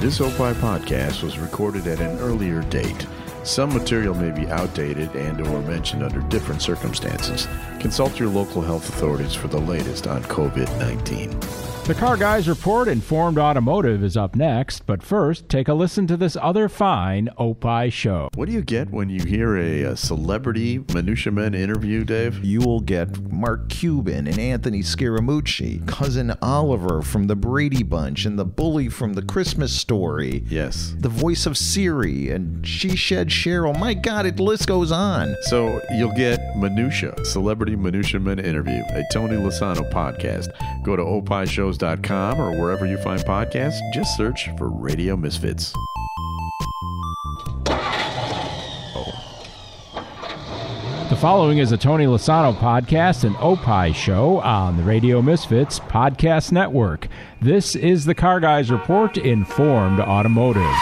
This OPI podcast was recorded at an earlier date. Some material may be outdated and or mentioned under different circumstances. Consult your local health authorities for the latest on COVID-19. The Car Guys Report Informed Automotive is up next, but first, take a listen to this other fine OPI show. What do you get when you hear a celebrity Minutemen interview, Dave? You will get Mark Cuban and Anthony Scaramucci, Cousin Oliver from The Brady Bunch, and the bully from The Christmas Story. Yes. The voice of Siri, and She Shed Cheryl. My God, the list goes on. So you'll get Minutia, Celebrity Minutemen Interview, a Tony Lozano podcast. Go to opishows.com or wherever you find podcasts. Just search for Radio Misfits. The following is a Tony Lozano podcast and OPI show on the Radio Misfits Podcast Network. This is the Car Guys Report Informed Automotive.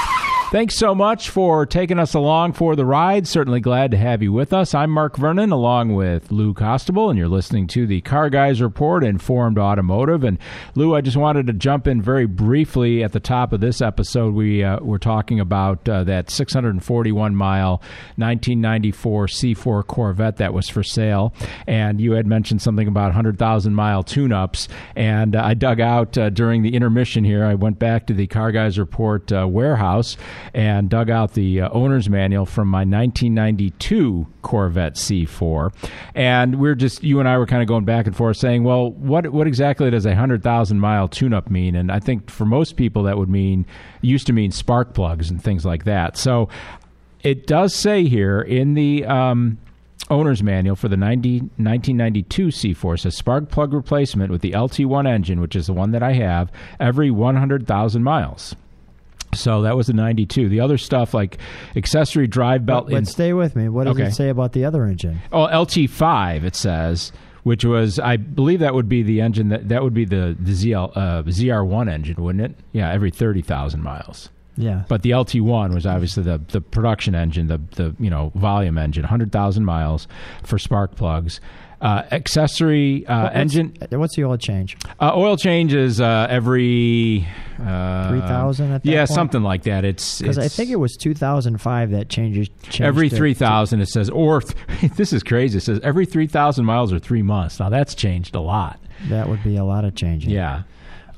Thanks so much for taking us along for the ride. Certainly glad to have you with us. I'm Mark Vernon along with Lou Costabile, and you're listening to the Car Guys Report Informed Automotive. And Lou, I just wanted to jump in very briefly at the top of this episode. We were talking about that 641-mile 1994 C4 Corvette that was for sale. And you had mentioned something about 100,000-mile tune-ups. And I dug out during the intermission here. I went back to the Car Guys Report warehouse and dug out the owner's manual from my 1992 Corvette C4. And you and I were kind of going back and forth saying, well, what exactly does a 100,000-mile tune-up mean? And I think for most people that would mean, used to mean spark plugs and things like that. So it does say here in the owner's manual for the 1992 C4 says spark plug replacement with the LT1 engine, which is the one that I have, every 100,000 miles. So that was the 92. The other stuff like accessory drive belt. But stay with me. What does it say about the other engine? Oh, LT5, it says, which was, I believe that would be the engine that would be the ZR1 engine, wouldn't it? Yeah, every 30,000 miles. Yeah. But the LT1 was obviously the production engine, the volume engine, 100,000 miles for spark plugs. Accessory engine. What's the oil change? Oil change is every 3,000 at that point? Something like that. Because I think it was 2005 that changes. Every 3,000 it says, or this is crazy. It says every 3,000 miles or 3 months. Now that's changed a lot. That would be a lot of changes. Yeah.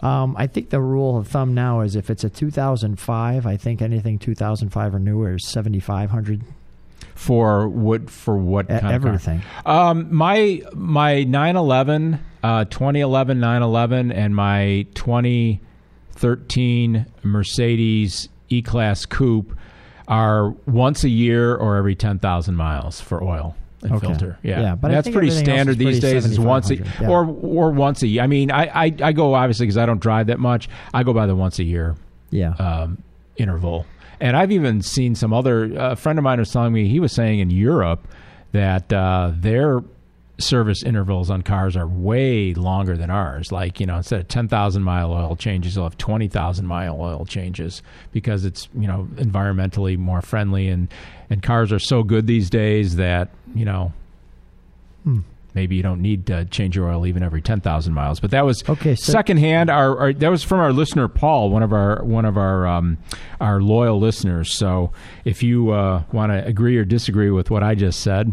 I think the rule of thumb now is if it's a 2005, I think anything 2005 or newer is 7,500. For what kind everything? Of car? My 911, 2011 911, and my 2013 Mercedes E-Class Coupe are once a year or every 10,000 miles for oil. And filter. Yeah. But that's pretty standard these days is once a or once a year. I mean, I go obviously because I don't drive that much. I go by the once a year interval. And I've even seen some other friend of mine was telling me, he was saying in Europe that their service intervals on cars are way longer than ours. Like, instead of 10,000-mile oil changes, they'll have 20,000-mile oil changes because it's, environmentally more friendly. And cars are so good these days that, maybe you don't need to change your oil even every 10,000 miles. But that was secondhand. That was from our listener Paul, one of our loyal listeners. So if you want to agree or disagree with what I just said,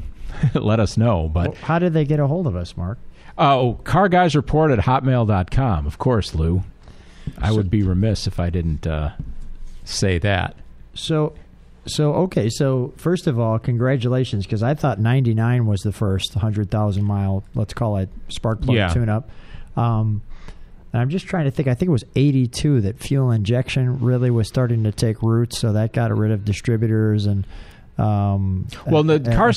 let us know. But how did they get a hold of us, Mark? CarGuysReport at hotmail.com. Of course, Lou. I would be remiss if I didn't say that. So first of all, congratulations, because I thought 99 was the first 100,000-mile, let's call it, spark plug tune-up. And I'm just trying to think. I think it was 82 that fuel injection really was starting to take root, so that got rid of distributors and carburetors,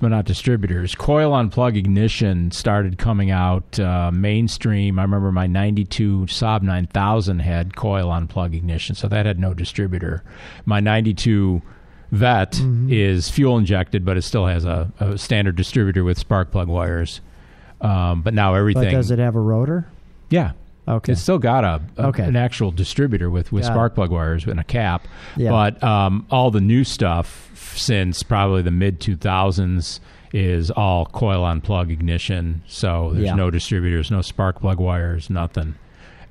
but not distributors. Coil on plug ignition started coming out mainstream. I remember my 92 Saab 9000 had coil on plug ignition, so that had no distributor. My 92 Vette is fuel injected, but it still has a standard distributor with spark plug wires. But now everything. But does it have a rotor? Yeah. Okay. It's still got an actual distributor with spark plug wires and a cap. Yeah. But all the new stuff since probably the mid-2000s is all coil on plug ignition. So there's no distributors, no spark plug wires, nothing.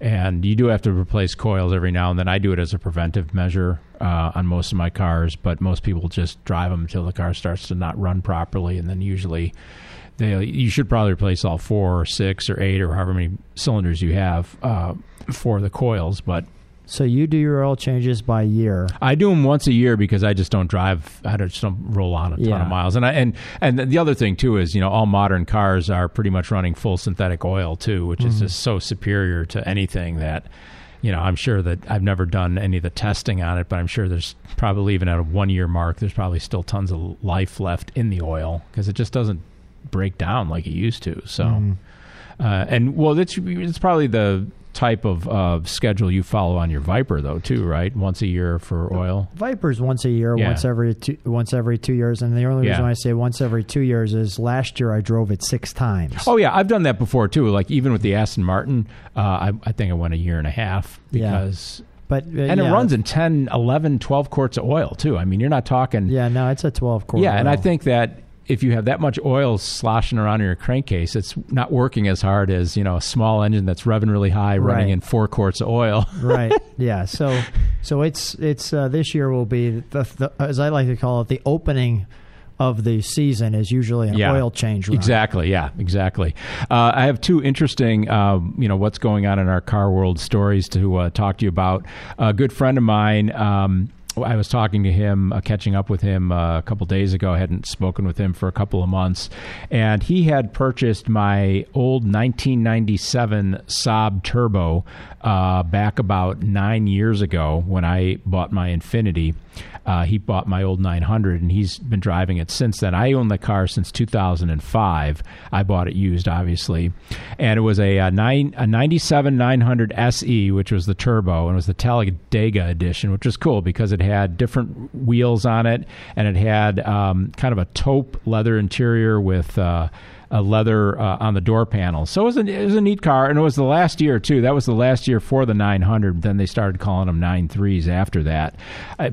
And you do have to replace coils every now and then. I do it as a preventive measure on most of my cars, but most people just drive them until the car starts to not run properly, and then usually you should probably replace all 4 or 6 or 8 or however many cylinders you have for the coils. But so you do your oil changes by year? I do them once a year because I just don't drive. I just don't roll on a ton of miles. And and the other thing too is, you know, all modern cars are pretty much running full synthetic oil too, which is just so superior to anything that, you know, I'm sure that I've never done any of the testing on it, but I'm sure there's probably, even at a 1 year mark, there's probably still tons of life left in the oil because it just doesn't break down like it used to. So, and well, it's probably the type of schedule you follow on your Viper, though, too, right? Once a year for oil. Viper's once a year, once every two years, and the only reason I say once every 2 years is last year I drove it 6 times. Oh yeah, I've done that before too. Like even with the Aston Martin, I think I went 1.5 years because. But, and it runs in 10, 11, 12 quarts of oil too. I mean, you're not talking. Yeah, no, it's a 12 quart. Yeah, oil. And I think that if you have that much oil sloshing around in your crankcase, it's not working as hard as, you know, a small engine that's revving really high, running in 4 quarts of oil. Right. Yeah. So it's this year will be the as I like to call it, the opening of the season is usually an oil change run. Exactly. Yeah, exactly. I have 2 interesting, you know, what's going on in our car world stories to talk to you about. A good friend of mine, I was talking to him, catching up with him a couple days ago. I hadn't spoken with him for a couple of months. And he had purchased my old 1997 Saab Turbo back about 9 years ago when I bought my Infiniti. He bought my old 900, and he's been driving it since then. I own the car since 2005. I bought it used, obviously. And it was a 97 900 SE, which was the turbo, and it was the Talladega edition, which was cool because it had different wheels on it, and it had kind of a taupe leather interior with leather on the door panel. So it was a neat car, and it was the last year, too. That was the last year for the 900. Then they started calling them 93s after that.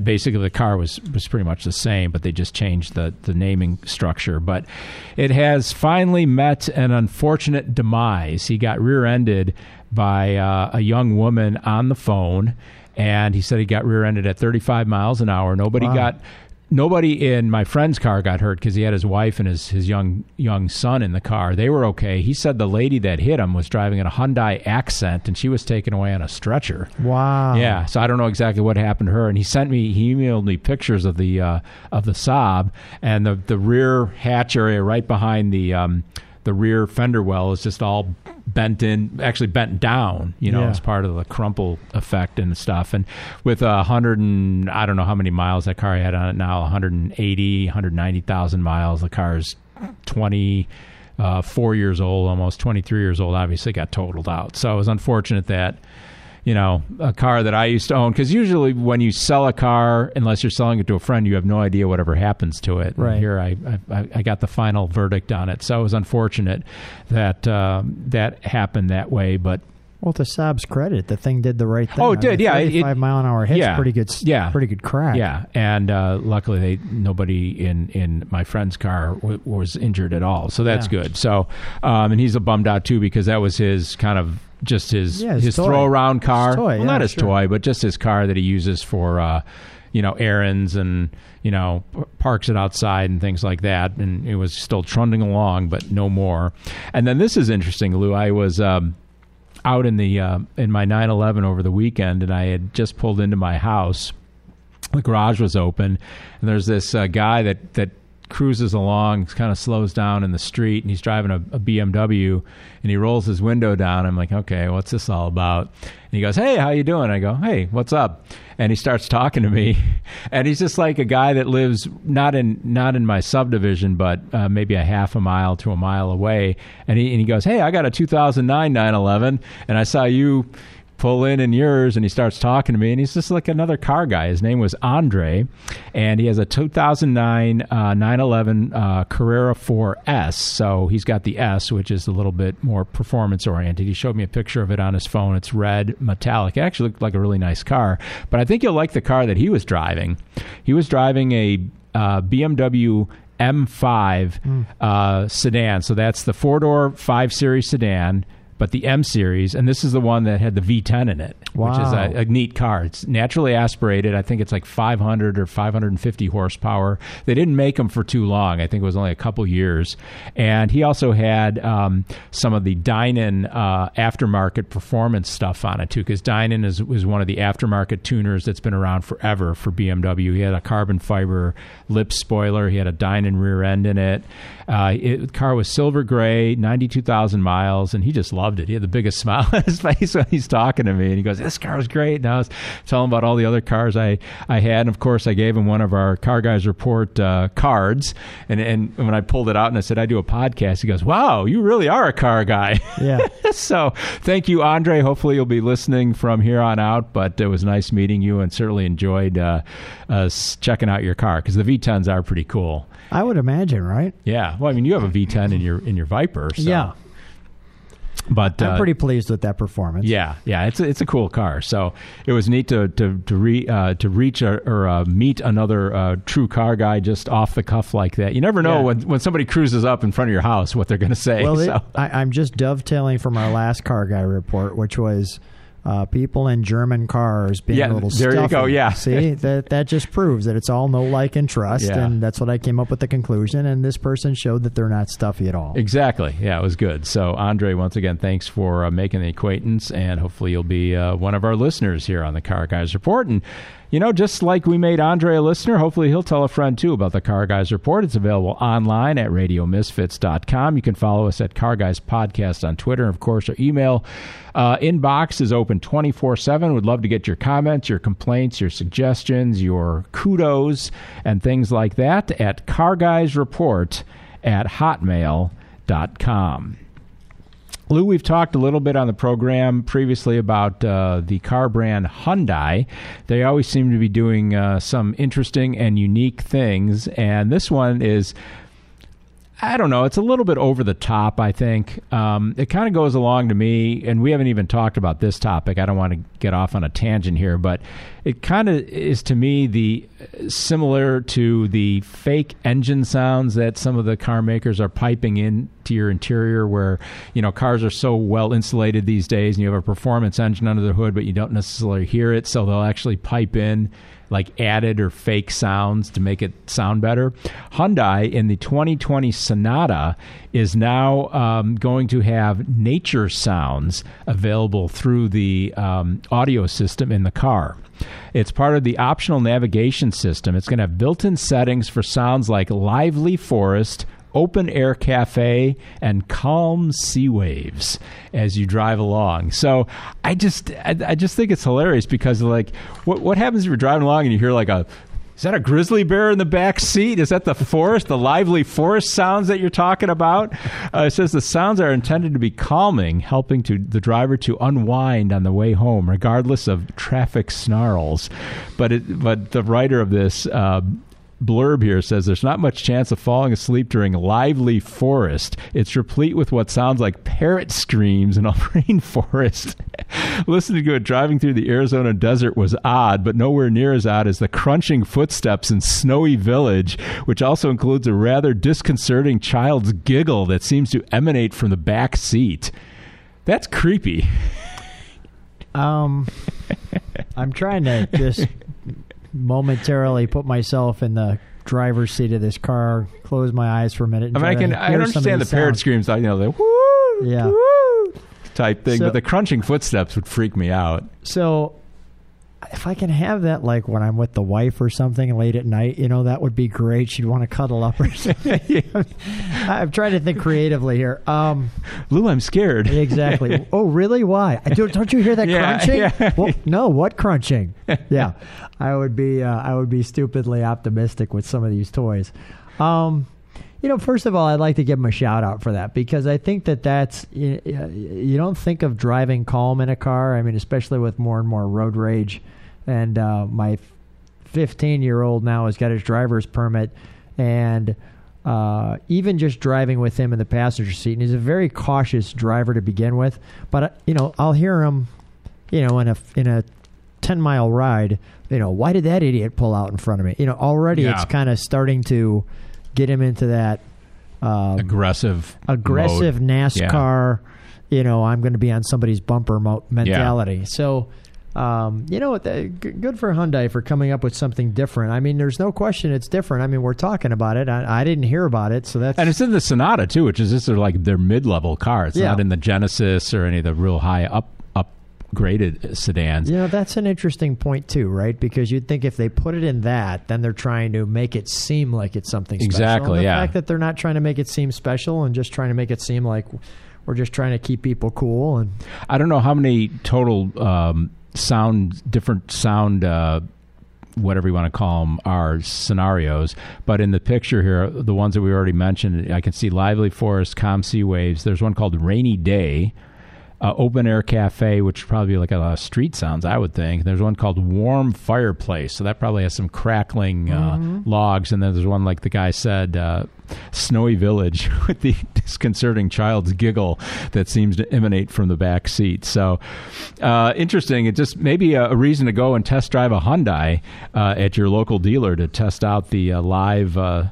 Basically, the car was pretty much the same, but they just changed the naming structure. But it has finally met an unfortunate demise. He got rear-ended by a young woman on the phone, and he said he got rear-ended at 35 miles an hour. Nobody in my friend's car got hurt because he had his wife and his young son in the car. They were okay. He said the lady that hit him was driving in a Hyundai Accent, and she was taken away on a stretcher. Wow. Yeah. So I don't know exactly what happened to her. And he emailed me pictures of the Saab, and the rear hatch area right behind the rear fender well is just all bent down, you know, as part of the crumple effect and stuff. And with 100 and I don't know how many miles that car had on it now, 180, 190,000 miles. The car's 24 years old, almost 23 years old, obviously got totaled out. So it was unfortunate that, you know, a car that I used to own, because usually when you sell a car, unless you're selling it to a friend, you have no idea whatever happens to it. Right. And here I got the final verdict on it. So it was unfortunate that that happened that way. But well, to Saab's credit, the thing did the right thing. Oh, it did, yeah. 35-mile-an-hour hit's pretty good crack. Yeah, and luckily nobody in my friend's car was injured at all, so that's good. So, and he's a bummed out, too, because that was his kind of just his throw-around car. His toy, not his toy, but just his car that he uses for you know, errands and, you know, parks it outside and things like that. And it was still trundling along, but no more. And then this is interesting, Lou. I was out in the in my 911 over the weekend, and I had just pulled into my house. The garage was open, and there's this guy that cruises along, kind of slows down in the street, and he's driving a BMW, and he rolls his window down. I'm like, okay, what's this all about? And he goes, hey, how you doing? I go, hey, what's up? And he starts talking to me, and he's just like a guy that lives not in my subdivision, but maybe a half a mile to a mile away. And he goes, hey, I got a 2009 911, and I saw you pull in yours. And he starts talking to me, and he's just like another car guy. His name was Andre, and he has a 2009 911 Carrera 4S. So he's got the S, which is a little bit more performance oriented. He showed me a picture of it on his phone. It's red metallic. It actually looked like a really nice car, but I think you'll like the car that he was driving. He was driving a BMW M5 sedan. So that's the 4-door 5 Series sedan. but the M Series, and this is the one that had the V10 in it, wow, which is a neat car. It's naturally aspirated. I think it's like 500 or 550 horsepower. They didn't make them for too long. I think it was only a couple years. And he also had some of the Dinan aftermarket performance stuff on it, too, because Dinan is one of the aftermarket tuners that's been around forever for BMW. He had a carbon fiber lip spoiler. He had a Dinan rear end in it. The car was silver gray, 92,000 miles, and he just loved it. He had the biggest smile on his face when he's talking to me, and he goes, "This car was great." And I was telling him about all the other cars I had, and of course, I gave him one of our Car Guys Report cards, and when I pulled it out and I said, "I do a podcast," he goes, "Wow, you really are a car guy." Yeah. So thank you, Andre. Hopefully, you'll be listening from here on out, but it was nice meeting you, and certainly enjoyed checking out your car, because the V10s are pretty cool. I would imagine, right? Yeah. Well, I mean, you have a V10 in your Viper. So. Yeah. But I'm pretty pleased with that performance. Yeah, yeah, it's a cool car. So it was neat to reach or meet another true car guy just off the cuff like that. You never know when somebody cruises up in front of your house what they're going to say. Well, I'm just dovetailing from our last Car Guy Report, which was people in German cars being a little stuffy. There you go, yeah. See, that just proves that it's all know, like, and trust, and that's what I came up with the conclusion, and this person showed that they're not stuffy at all. Exactly. Yeah, it was good. So, Andre, once again, thanks for making the acquaintance, and hopefully you'll be one of our listeners here on the Car Guys Report. And, you know, just like we made Andre a listener, hopefully he'll tell a friend, too, about the Car Guys Report. It's available online at radiomisfits.com. You can follow us at Car Guys Podcast on Twitter. And, of course, our email inbox is open 24/7. We'd love to get your comments, your complaints, your suggestions, your kudos, and things like that at carguysreport@hotmail.com. Lou, we've talked a little bit on the program previously about the car brand Hyundai. They always seem to be doing some interesting and unique things, and this one is, I don't know, it's a little bit over the top, I think. It kind of goes along to me, and we haven't even talked about this topic. I don't want to get off on a tangent here, but it kind of is to me similar to the fake engine sounds that some of the car makers are piping in to your interior, where, you know, cars are so well insulated these days and you have a performance engine under the hood, but you don't necessarily hear it. So they'll actually pipe in like added or fake sounds to make it sound better. Hyundai in the 2020 Sonata is now going to have nature sounds available through the audio system in the car. It's part of the optional navigation system. It's going to have built-in settings for sounds like lively forest, open-air cafe, and calm sea waves as you drive along. So I just think it's hilarious, because, like, what happens if you're driving along and you hear like is that a grizzly bear in the back seat? Is that the forest, the lively forest sounds that you're talking about? It says the sounds are intended to be calming, helping to the driver to unwind on the way home, regardless of traffic snarls. But the writer of this blurb here says there's not much chance of falling asleep during lively forest. It's replete with what sounds like parrot screams in a rainforest. Listening to it driving through the Arizona desert was odd, but nowhere near as odd as the crunching footsteps in Snowy Village, which also includes a rather disconcerting child's giggle that seems to emanate from the back seat. That's creepy. I'm trying to just momentarily put myself in the driver's seat of this car, close my eyes for a minute. I mean, I don't understand the parrot screams, you know, the woo, woo type thing, but the crunching footsteps would freak me out. So if I can have that, like, when I'm with the wife or something late at night, you know, that would be great. She'd want to cuddle up or something. I'm trying to think creatively here. Lou, I'm scared. Exactly. Oh, really? Why? Don't you hear that crunching? Yeah. Well, no, what crunching? Yeah. I would be stupidly optimistic with some of these toys. You know, first of all, I'd like to give them a shout out for that, because I think that's, you don't think of driving calm in a car. I mean, especially with more and more road rage. And my 15-year-old now has got his driver's permit, and even just driving with him in the passenger seat. And he's a very cautious driver to begin with. But, you know, I'll hear him, you know, in a 10-mile ride, you know, why did that idiot pull out in front of me? You know, already it's kind of starting to get him into that aggressive mode. NASCAR you know, I'm going to be on somebody's bumper mentality. Yeah. So, you know, good for Hyundai for coming up with something different. I mean, there's no question it's different. I mean, we're talking about it. I didn't hear about it, so that's... And it's in the Sonata, too, which is just like their mid-level car. It's not in the Genesis or any of the real high upgraded sedans. You know, that's an interesting point, too, right? Because you'd think if they put it in that, then they're trying to make it seem like it's something special. Exactly, and the fact that they're not trying to make it seem special and just trying to make it seem like... We're just trying to keep people cool. And I don't know how many total whatever you want to call them, are scenarios. But in the picture here, the ones that we already mentioned, I can see Lively Forest, Calm Sea Waves. There's one called Rainy Day, Open Air Cafe, which would probably be like a street sounds, I would think. There's one called Warm Fireplace. So that probably has some crackling logs. And then there's one, like the guy said, Snowy Village, with the disconcerting child's giggle that seems to emanate from the back seat. So interesting. It just maybe a reason to go and test drive a Hyundai at your local dealer to test out the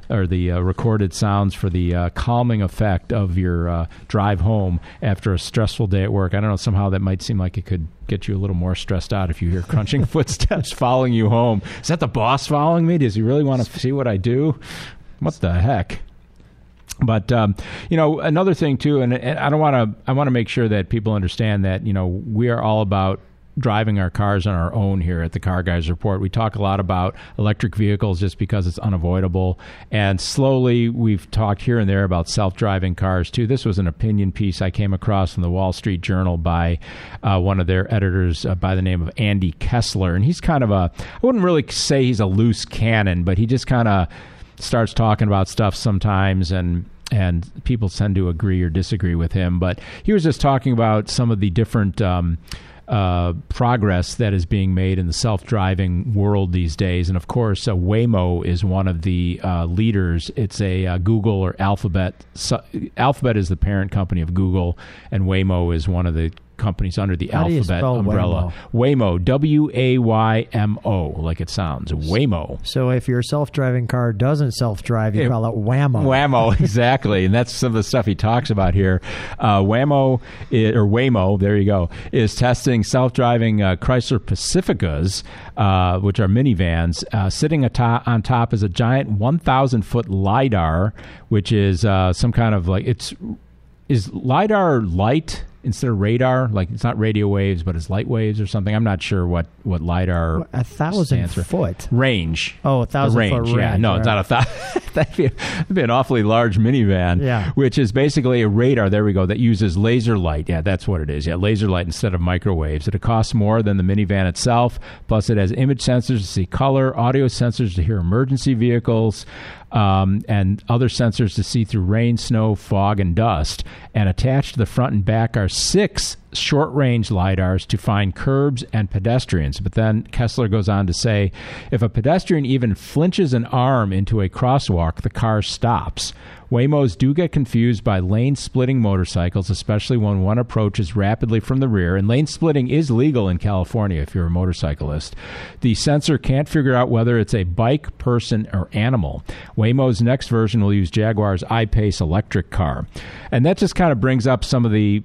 recorded sounds for the calming effect of your drive home after a stressful day at work. I don't know, somehow that might seem like it could get you a little more stressed out if you hear crunching footsteps following you home. Is that the boss following me? Does he really want to see what I do? What the heck? But, you know, another thing, too, and I want to make sure that people understand that, you know, we are all about driving our cars on our own here at the Car Guys Report. We talk a lot about electric vehicles just because it's unavoidable. And slowly we've talked here and there about self-driving cars, too. This was an opinion piece I came across in the Wall Street Journal by one of their editors by the name of Andy Kessler. And he's kind of I wouldn't really say he's a loose cannon, but he just kind of starts talking about stuff sometimes, and people tend to agree or disagree with him. But he was just talking about some of the different progress that is being made in the self-driving world these days. And, of course, Waymo is one of the leaders. It's a Google or Alphabet. So, Alphabet is the parent company of Google, and Waymo is one of the companies under the Alphabet umbrella. Waymo, W-A-Y-M-O, like it sounds. Waymo. So if your self-driving car doesn't self-drive, you call it Whammo. Whammo, exactly. And that's some of the stuff he talks about here. Waymo, there you go, is testing self-driving Chrysler Pacificas, which are minivans. Sitting on top is a giant 1,000-foot LiDAR, which is some kind of like... Is LiDAR light instead of radar? Like, it's not radio waves, but it's light waves or something. I'm not sure what LiDAR stands for. 1,000-foot? Range. Oh, 1,000-foot range. Yeah, no, it's not 1,000. That'd be an awfully large minivan, which is basically a radar, there we go, that uses laser light. Yeah, that's what it is. Yeah, laser light instead of microwaves. It costs more than the minivan itself, plus it has image sensors to see color, audio sensors to hear emergency vehicles, and other sensors to see through rain, snow, fog, and dust. And attached to the front and back are 6 short-range LiDARs to find curbs and pedestrians. But then Kessler goes on to say, if a pedestrian even flinches an arm into a crosswalk, the car stops. Waymos do get confused by lane-splitting motorcycles, especially when one approaches rapidly from the rear. And lane-splitting is legal in California if you're a motorcyclist. The sensor can't figure out whether it's a bike, person, or animal. Waymo's next version will use Jaguar's I-Pace electric car. And that just kind of brings up some of the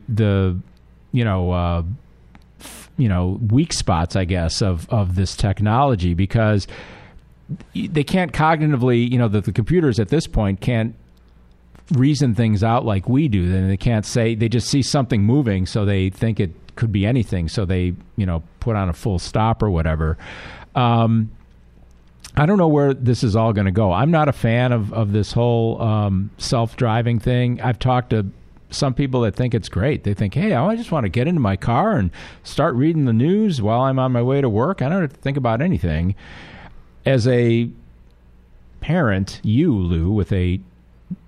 weak spots, I guess, of this technology, because they can't cognitively, the computers at this point can't reason things out like we do. And they can't say, they just see something moving, so they think it could be anything. So they, put on a full stop or whatever. I don't know where this is all going to go. I'm not a fan of this whole self-driving thing. I've talked to some people that think it's great. They think, hey, I just want to get into my car and start reading the news while I'm on my way to work. I don't have to think about anything. As a parent, you, Lou, with a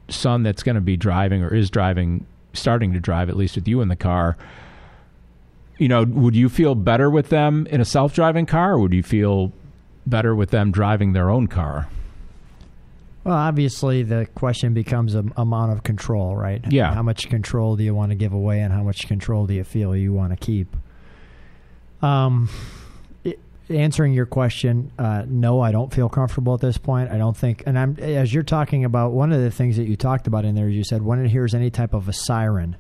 son that's going to be driving or is driving, starting to drive, at least with you in the car, would you feel better with them in a self-driving car, or would you feel better with them driving their own car? Well, obviously, the question becomes amount of control, right? Yeah. How much control do you want to give away, and how much control do you feel you want to keep? Answering your question, no, I don't feel comfortable at this point. I don't think, and as you're talking about, one of the things that you talked about in there, you said when it hears any type of a siren,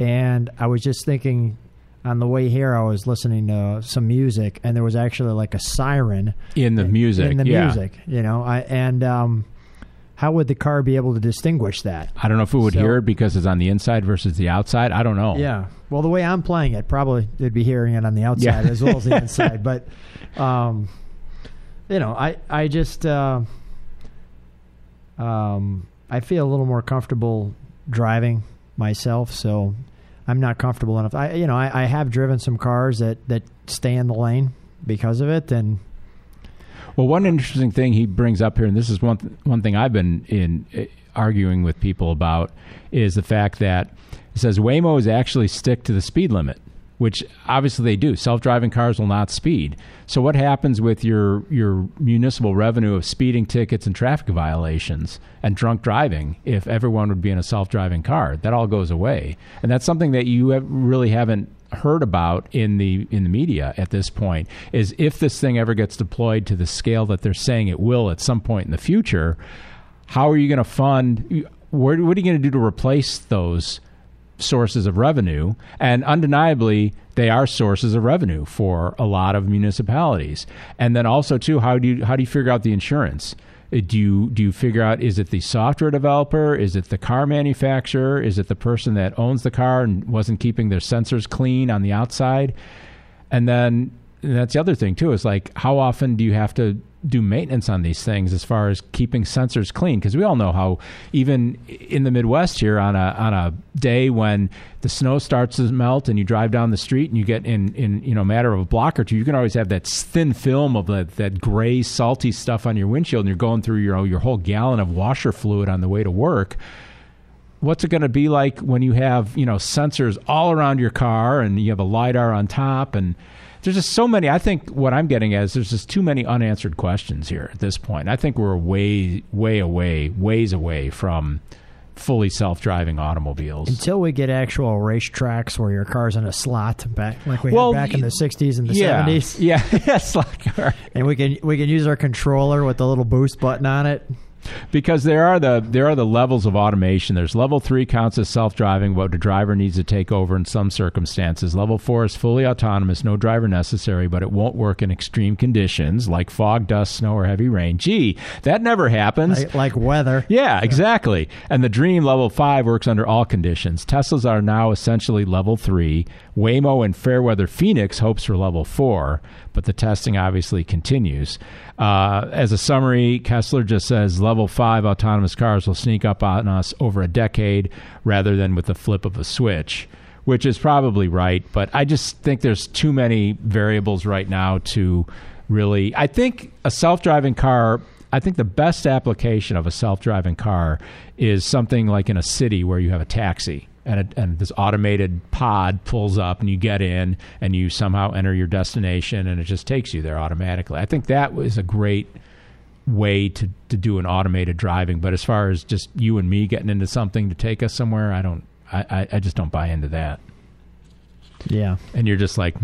And I was just thinking on the way here, I was listening to some music, and there was actually like a siren in the music. In the music, you know. How would the car be able to distinguish that? I don't know if it would hear it because it's on the inside versus the outside. I don't know. Yeah. Well, the way I'm playing it, probably they'd be hearing it on the outside as well as the inside. But, you know, I just I feel a little more comfortable driving myself, so I'm not comfortable enough. I have driven some cars that stay in the lane because of it. And well, one interesting thing he brings up here, and this is one thing I've been arguing with people about, is the fact that it says Waymos actually stick to the speed limit, which obviously they do. Self-driving cars will not speed. So what happens with your municipal revenue of speeding tickets and traffic violations and drunk driving if everyone would be in a self-driving car? That all goes away. And that's something that you really haven't heard about in the media at this point, is if this thing ever gets deployed to the scale that they're saying it will at some point in the future, how are you going to fund? What are you going to do to replace those sources of revenue? And undeniably, they are sources of revenue for a lot of municipalities. And then also too, how do you figure out the insurance? Do you figure out, is it the software developer? Is it the car manufacturer? Is it the person that owns the car and wasn't keeping their sensors clean on the outside? And then that's the other thing too, is like, how often do you have to do maintenance on these things as far as keeping sensors clean? Because we all know how, even in the Midwest here, on a day when the snow starts to melt and you drive down the street and you get in a matter of a block or two, you can always have that thin film of that gray, salty stuff on your windshield, and you're going through your whole gallon of washer fluid on the way to work. What's it going to be like when you have, sensors all around your car and you have a LiDAR on top? And there's just so many. I think what I'm getting at is there's just too many unanswered questions here at this point. I think we're ways away from fully self-driving automobiles. Until we get actual racetracks where your car's in a slot, back in the 60s and the 70s. Yeah, slot car. And we can use our controller with the little boost button on it. Because there are the levels of automation. There's level 3 counts as self-driving, what the driver needs to take over in some circumstances. Level 4 is fully autonomous, no driver necessary, but it won't work in extreme conditions like fog, dust, snow, or heavy rain. Gee, that never happens. Like weather. Yeah, exactly. And the dream, level 5, works under all conditions. Teslas are now essentially level 3. Waymo and Fairweather Phoenix hopes for level 4, but the testing obviously continues. As a summary, Kessler just says level 5 autonomous cars will sneak up on us over a decade rather than with the flip of a switch, which is probably right. But I just think there's too many variables right now to really... I think a self-driving car... I think the best application of a self-driving car is something like in a city where you have a taxi and this automated pod pulls up and you get in and you somehow enter your destination and it just takes you there automatically. I think that was a great way to do an automated driving. But as far as just you and me getting into something to take us somewhere, I just don't buy into that. Yeah. And you're just like,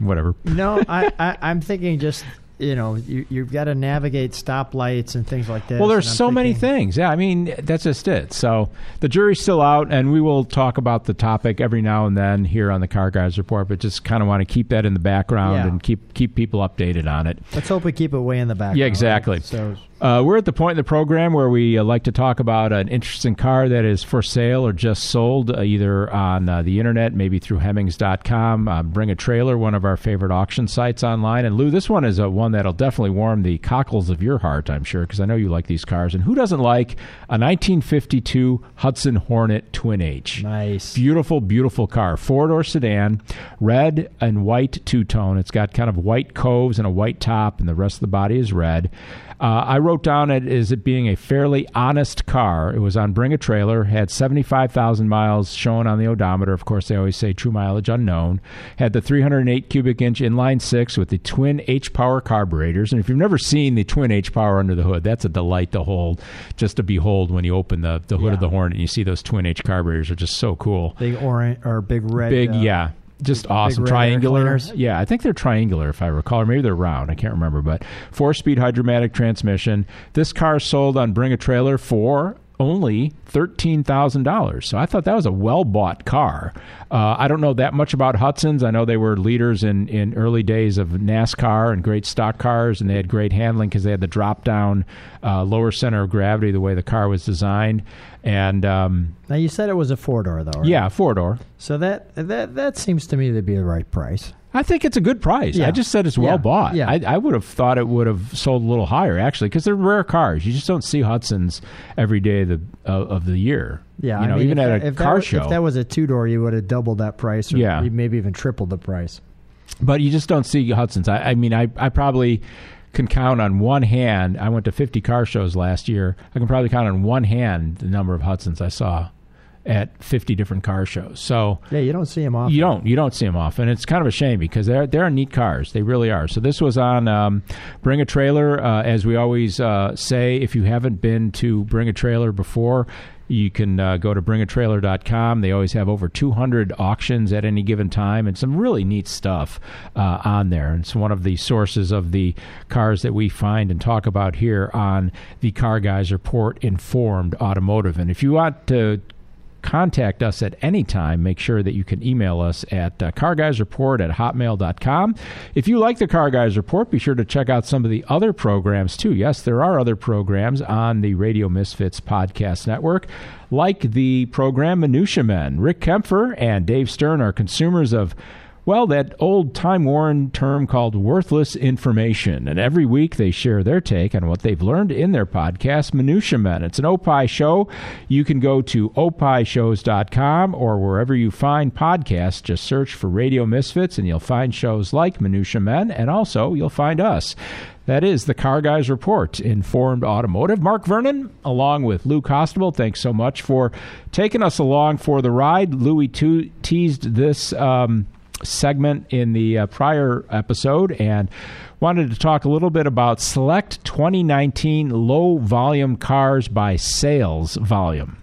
whatever. No, I'm thinking just... you've got to navigate stoplights and things like that. Well, there's so many things. Yeah, I mean, that's just it. So the jury's still out, and we will talk about the topic every now and then here on the Car Guys Report, but just kind of want to keep that in the background and keep people updated on it. Let's hope we keep it way in the background. Yeah, exactly. Right? So we're at the point in the program where we like to talk about an interesting car that is for sale or just sold, either on the internet, maybe through Hemmings.com, Bring a Trailer, one of our favorite auction sites online. And Lou, this one is one that'll definitely warm the cockles of your heart, I'm sure, because I know you like these cars. And who doesn't like a 1952 Hudson Hornet Twin H? Nice. Beautiful, beautiful car. Four-door sedan, red and white two-tone. It's got kind of white coves and a white top, and the rest of the body is red. I wrote down it as it being a fairly honest car. It was on Bring a Trailer, had 75,000 miles shown on the odometer. Of course, they always say true mileage unknown. Had the 308 cubic inch inline six with the twin H-Power carburetors. And if you've never seen the twin H-Power under the hood, that's a delight to hold, just to behold when you open the hood of the Hornet and you see those twin H carburetors are just so cool. Big orange or big red. Big, yeah. Just awesome. Triangular. Yeah, I think they're triangular, if I recall, or maybe they're round. I can't remember, but 4-speed hydromatic transmission. This car sold on Bring a Trailer for only $13,000. So I thought that was a well-bought car. I don't know that much about Hudson's. I know they were leaders in early days of NASCAR and great stock cars, and they had great handling because they had the drop-down lower center of gravity the way the car was designed. And now you said it was a four-door, though, right? Yeah, four-door. So that seems to me to be the right price. I think it's a good price. Yeah. I just said it's well bought. Yeah. I would have thought it would have sold a little higher, actually, because they're rare cars. You just don't see Hudsons every day of the year. Yeah, you know, I mean, even at a car show. If that was a two-door, you would have doubled that price or maybe even tripled the price. But you just don't see Hudsons. I mean, I probably can count on one hand. I went to 50 car shows last year. I can probably count on one hand the number of Hudsons I saw at 50 different car shows. So yeah, you don't see them often. You don't see them often. It's kind of a shame because they're neat cars. They really are. So this was on Bring a Trailer. As we always say, if you haven't been to Bring a Trailer before, you can go to bringatrailer.com. They always have over 200 auctions at any given time and some really neat stuff on there. And it's one of the sources of the cars that we find and talk about here on the Car Guys Report Informed Automotive. And if you want to contact us at any time, make sure that you can email us at carguysreport@hotmail.com. If you like the Car Guys Report, be sure to check out some of the other programs too. Yes, there are other programs on the Radio Misfits Podcast Network, like the program Minutia Men. Rick Kempfer and Dave Stern are consumers of, well, that old time-worn term called worthless information. And every week they share their take on what they've learned in their podcast, Minutia Men. It's an OPI show. You can go to opishows.com or wherever you find podcasts. Just search for Radio Misfits, and you'll find shows like Minutia Men, and also you'll find us. That is the Car Guys Report, Informed Automotive. Mark Vernon, along with Lou Costabile, thanks so much for taking us along for the ride. Louie teased this segment in the prior episode and wanted to talk a little bit about select 2019 low volume cars by sales volume.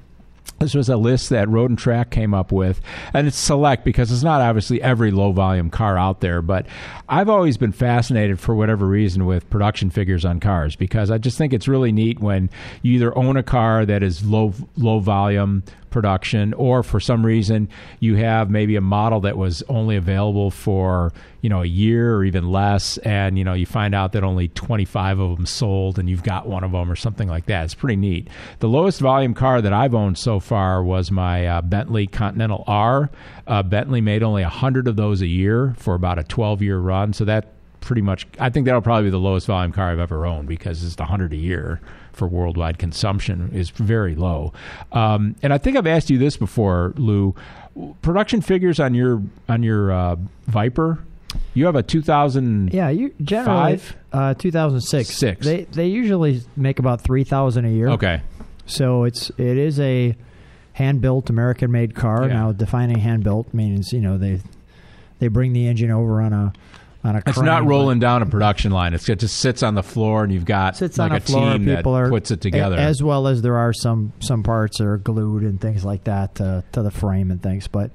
This was a list that Road and Track came up with, and it's select because it's not obviously every low volume car out there, but I've always been fascinated for whatever reason with production figures on cars because I just think it's really neat when you either own a car that is low volume production, or for some reason you have maybe a model that was only available for, you know, a year or even less, and you know, you find out that only 25 of them sold and you've got one of them or something like that. It's pretty neat. The lowest volume car that I've owned so far was my Bentley Continental R. Bentley made only 100 of those a year for about a 12-year run, so that pretty much, I think that'll probably be the lowest volume car I've ever owned because it's 100 a year for worldwide consumption is very low. And I think I've asked you this before, Lou. Production figures on your Viper. You have a 2005? Yeah, you generally 2006. They usually make about 3,000 a year. Okay. So it is a hand-built, American-made car. Yeah. Now, defining hand-built means, you know, they bring the engine over on a it's not rolling down a production line. It just sits on the floor, and you've got like a team that puts it together. As well as there are some parts that are glued and things like that to the frame and things. But,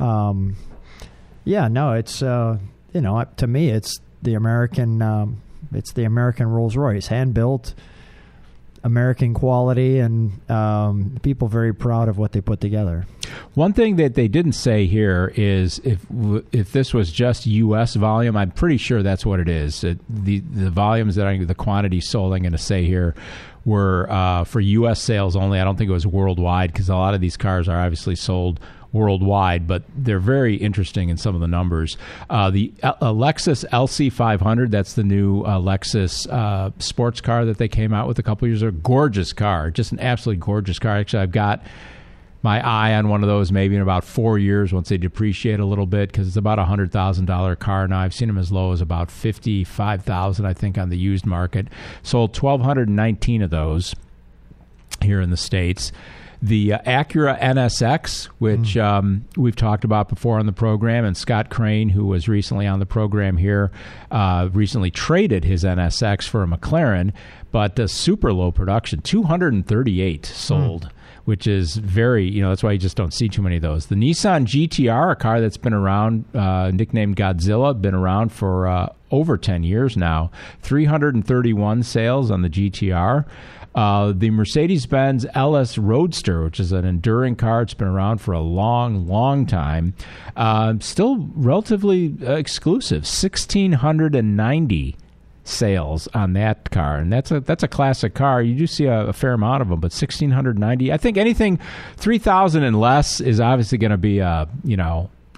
yeah, no, it's, you know, to me, it's the American Rolls-Royce, hand-built, American quality, and people very proud of what they put together. One thing that they didn't say here is if this was just U.S. volume, I'm pretty sure that's what it is. The volumes the quantity sold, I'm going to say here, were for U.S. sales only. I don't think it was worldwide because a lot of these cars are obviously sold worldwide, but they're very interesting in some of the numbers. The Lexus LC500, that's the new Lexus sports car that they came out with a couple years ago. Gorgeous car, just an absolutely gorgeous car. Actually, I've got my eye on one of those maybe in about 4 years once they depreciate a little bit because it's about a $100,000 car now. I've seen them as low as about $55,000, I think, on the used market. Sold 1,219 of those here in the States. The Acura NSX, which we've talked about before on the program, and Scott Crane, who was recently on the program here, recently traded his NSX for a McLaren, but super low production, 238 sold. which is very, that's why you just don't see too many of those. The Nissan GTR, a car that's been around, nicknamed Godzilla, been around for over 10 years now, 331 sales on the GTR. The Mercedes-Benz LS Roadster, which is an enduring car. It's been around for a long, long time. Still relatively exclusive, 1,690 sales on that car, and that's a classic car. You do see a fair amount of them, but 1,690. I think anything 3,000 and less is obviously going to be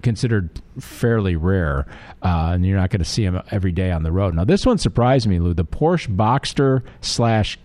considered fairly rare, and you're not going to see them every day on the road. Now, this one surprised me, Lou. The Porsche Boxster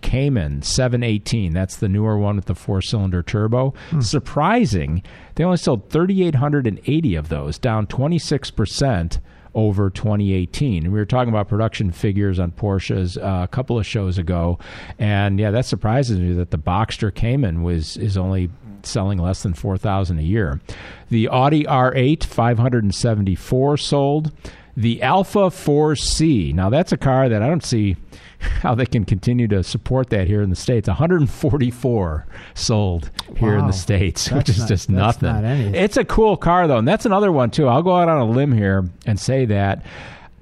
/ Cayman 718. That's the newer one with the 4-cylinder turbo. Surprising. They only sold 3,880 of those, down 26% over 2018. We were talking about production figures on Porsches a couple of shows ago, and yeah, that surprises me that the Boxster Cayman is only selling less than 4,000 a year. The Audi R8, 574 sold. The Alfa 4C. Now that's a car that I don't see how they can continue to support that here in the States. 144 sold here in the States, which is just nothing. It's a cool car, though, and that's another one, too. I'll go out on a limb here and say that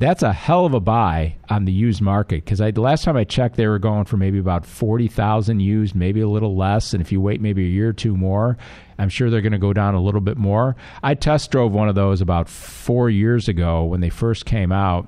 that's a hell of a buy on the used market, because the last time I checked, they were going for maybe about 40,000 used, maybe a little less, and if you wait maybe a year or two more, I'm sure they're going to go down a little bit more. I test drove one of those about 4 years ago when they first came out,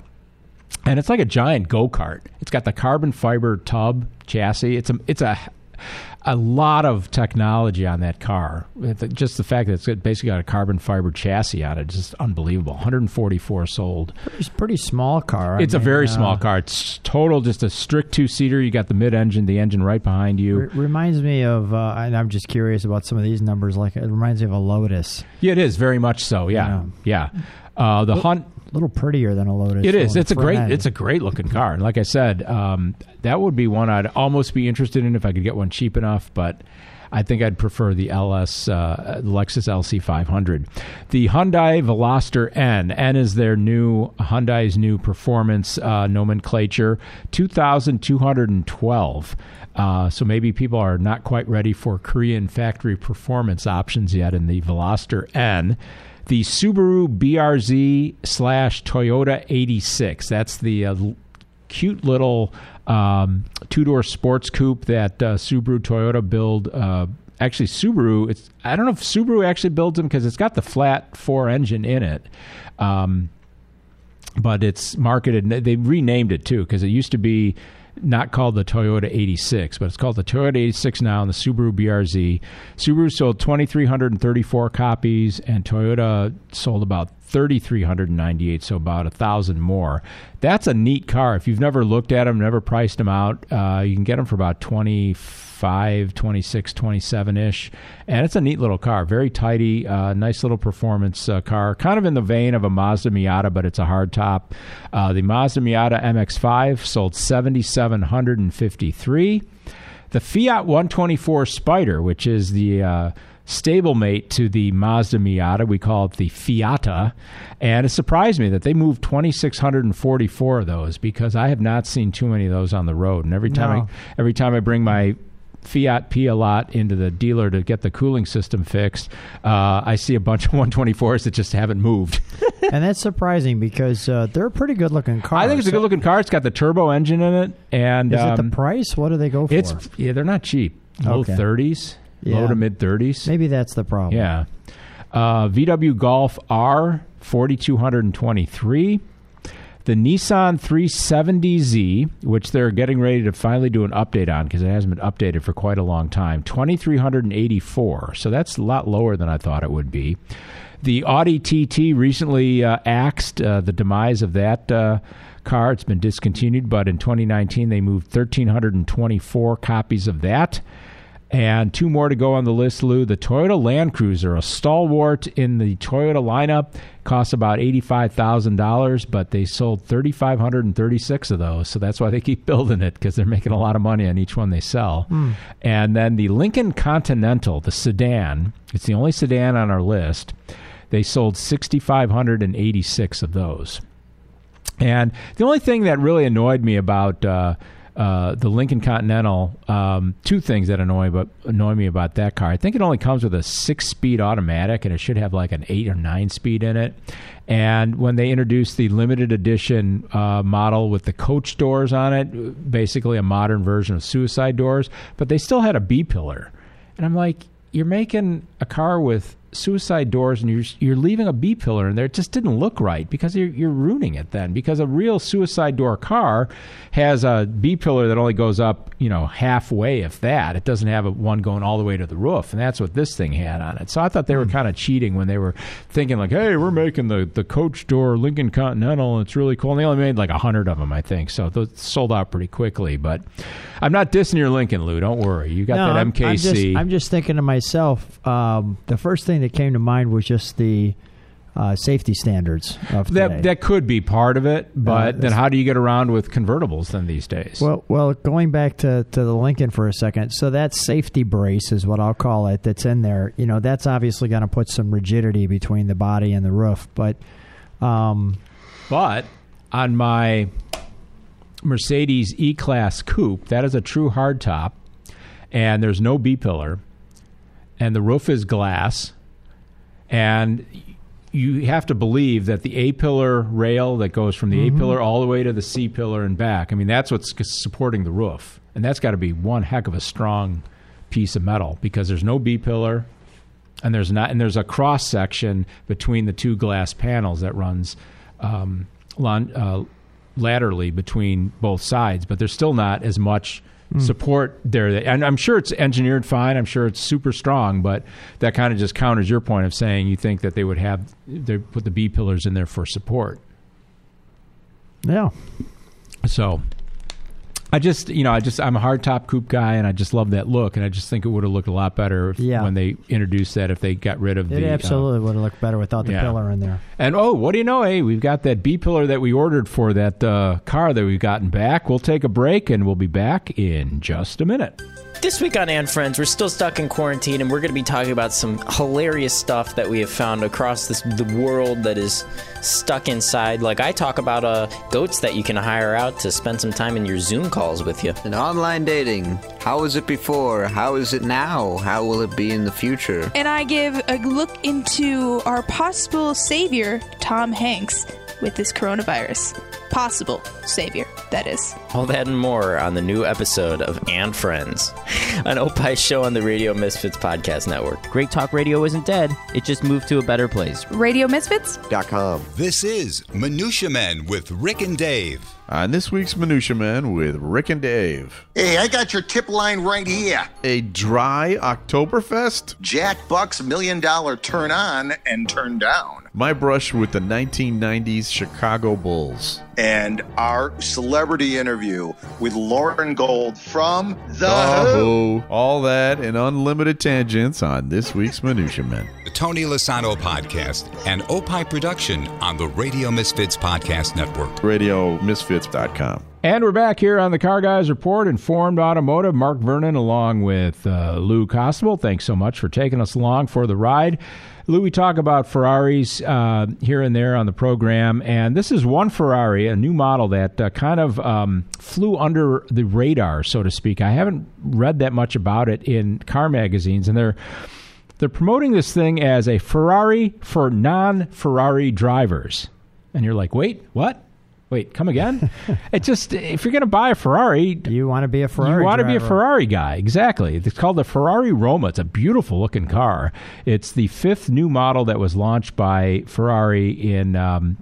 and it's like a giant go-kart. It's got the carbon fiber tub chassis. It's a lot of technology on that car. Just the fact that it's basically got a carbon fiber chassis on it is just unbelievable. 144 sold. It's a pretty small car. It's a very small car. It's total, just a strict two-seater. You got the mid-engine, the engine right behind you. It reminds me of, and I'm just curious about some of these numbers, like it reminds me of a Lotus. Yeah, it is, very much so, yeah. The Hunt... A little prettier than a Lotus. It is. It's a great looking car. And like I said, that would be one I'd almost be interested in if I could get one cheap enough, but I think I'd prefer the Lexus LC 500. The Hyundai Veloster N. N is their new, Hyundai's new performance nomenclature, 2,212. So maybe people are not quite ready for Korean factory performance options yet in the Veloster N. The Subaru BRZ / Toyota 86. That's the cute little two-door sports coupe that Subaru Toyota build. Actually, Subaru, I don't know if Subaru actually builds them because it's got the flat four engine in it. But it's marketed. They renamed it, too, because it used to be not called the Toyota 86, but it's called the Toyota 86 now, and the Subaru BRZ. Subaru sold 2,334 copies, and Toyota sold about 3,398, so about 1,000 more. That's a neat car. If you've never looked at them, never priced them out, you can get them for about 25, 26, 27-ish, and it's a neat little car. Very tidy, nice little performance car, kind of in the vein of a Mazda Miata, but it's a hardtop. The Mazda Miata MX-5 sold 7,753. The Fiat 124 Spider, which is the stablemate to the Mazda Miata. We call it the Fiata. And it surprised me that they moved 2,644 of those, because I have not seen too many of those on the road. And every time I bring my Fiat Pia-Lot into the dealer to get the cooling system fixed, I see a bunch of 124s that just haven't moved. And that's surprising, because they're a pretty good-looking car. I think it's a good-looking car. It's got the turbo engine in it. And is it the price? What do they go for? Yeah, they're not cheap. Low 30s. Yeah. Low to mid 30s. Maybe that's the problem. Yeah. VW Golf R, 4,223. The Nissan 370Z, which they're getting ready to finally do an update on because it hasn't been updated for quite a long time, 2,384. So that's a lot lower than I thought it would be. The Audi TT recently axed, the demise of that car. It's been discontinued, but in 2019 they moved 1,324 copies of that. And two more to go on the list, Lou. The Toyota Land Cruiser, a stalwart in the Toyota lineup, costs about $85,000, but they sold 3,536 of those. So that's why they keep building it, because they're making a lot of money on each one they sell. And then the Lincoln Continental, the sedan. It's the only sedan on our list. They sold 6,586 of those. And the only thing that really annoyed me about the Lincoln Continental, two things that annoy me about that car. I think it only comes with a 6-speed automatic, and it should have like an 8 or 9-speed in it. And when they introduced the limited edition model with the coach doors on it, basically a modern version of suicide doors, but they still had a B-pillar. And I'm like, you're making a car with suicide doors and you're leaving a B-pillar in there. It just didn't look right because you're ruining it then, because a real suicide door car has a B-pillar that only goes up, halfway, if that. It doesn't have one going all the way to the roof, and that's what this thing had on it. So I thought they were kind of cheating when they were thinking like, hey, we're making the coach door Lincoln Continental. It's really cool. And they only made like 100 of them, I think. So those sold out pretty quickly. But I'm not dissing your Lincoln, Lou. Don't worry. You got that MKC. I'm just thinking to myself, the first thing that came to mind was just the safety standards of today. That could be part of it, but then how do you get around with convertibles then these days? Well, going back to the Lincoln for a second, so that safety brace is what I'll call it that's in there. That's obviously going to put some rigidity between the body and the roof. But on my Mercedes E-Class Coupe, that is a true hardtop, and there's no B-pillar, and the roof is glass. And you have to believe that the A-pillar rail that goes from the A-pillar all the way to the C-pillar and back, that's what's supporting the roof. And that's got to be one heck of a strong piece of metal, because there's no B-pillar and there's a cross-section between the two glass panels that runs laterally between both sides. But there's still not as much support there. And I'm sure it's engineered fine. I'm sure it's super strong, but that kind of just counters your point of saying you think that they put the B-pillars in there for support. Yeah. So I just, I'm a hardtop coupe guy, and I just love that look. And I just think it would have looked a lot better when they introduced that, if they got rid of it. It absolutely would have looked better without the pillar in there. And what do you know? Hey, we've got that B-pillar that we ordered for that car that we've gotten back. We'll take a break, and we'll be back in just a minute. This week on And Friends, we're still stuck in quarantine, and we're going to be talking about some hilarious stuff that we have found across the world that is stuck inside. Like, I talk about goats that you can hire out to spend some time in your Zoom calls with you. And online dating. How was it before? How is it now? How will it be in the future? And I give a look into our possible savior, Tom Hanks, with this coronavirus. Possible savior, that is. All that and more on the new episode of And Friends, an Opie show on the Radio Misfits Podcast Network. Great talk radio isn't dead. It just moved to a better place. RadioMisfits.com. This is Minutia Men with Rick and Dave. On this week's Minutia Men with Rick and Dave. Hey, I got your tip line right here. A dry Oktoberfest? Jack Buck's $1 million turn on and turn down. My brush with the 1990s Chicago Bulls. And our celebrity interview with Lauren Gold from The Who. All that and unlimited tangents on this week's Minutia Men. The Tony Lozano Podcast, an Opie production on the Radio Misfits Podcast Network. RadioMisfits.com. And we're back here on the Car Guys Report, Informed Automotive. Mark Vernon along with Lou Costabile. Thanks so much for taking us along for the ride. Lou, we talk about Ferraris here and there on the program, and this is one Ferrari, a new model that kind of flew under the radar, so to speak. I haven't read that much about it in car magazines, and they're promoting this thing as a Ferrari for non-Ferrari drivers. And you're like, wait, what? Wait, come again? It just, if you're going to buy a Ferrari, you want to be a Ferrari. You want to be a Ferrari guy, exactly. It's called the Ferrari Roma. It's a beautiful looking car. It's the 5th new model that was launched by Ferrari in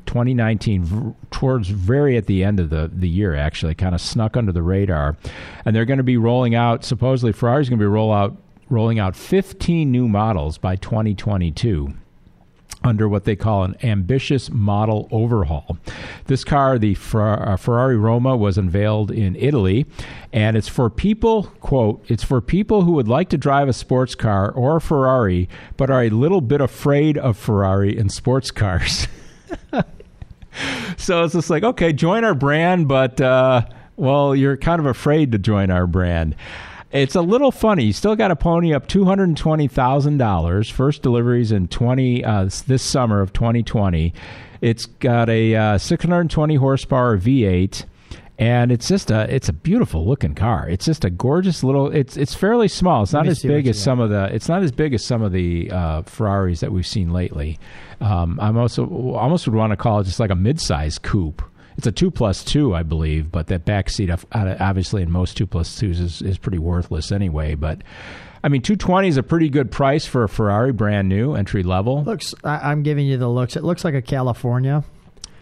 2019, towards very at the end of the year, actually, kind of snuck under the radar. And they're going to be rolling out, supposedly Ferrari's going to be rolling out 15 new models by 2022. Under what they call an ambitious model overhaul. This car, the Ferrari Roma, was unveiled in Italy, and it's for people, quote, it's for people who would like to drive a sports car or a Ferrari, but are a little bit afraid of Ferrari and sports cars. So it's just like, okay, join our brand, but, you're kind of afraid to join our brand. It's a little funny. You still got to pony up $220,000. First deliveries in this summer of 2020. It's got a 620 horsepower V8, And it's just a beautiful looking car. It's just a gorgeous little. It's fairly small. It's not as big as some of the. It's not as big as some of the Ferraris that we've seen lately. I'm almost would want to call it just like a mid-size coupe. It's a 2+2, I believe, but that back seat, obviously, in most 2+2s is pretty worthless anyway. But I mean, $220 is a pretty good price for a Ferrari, brand new, entry level. Looks. I'm giving you the looks. It looks like a California.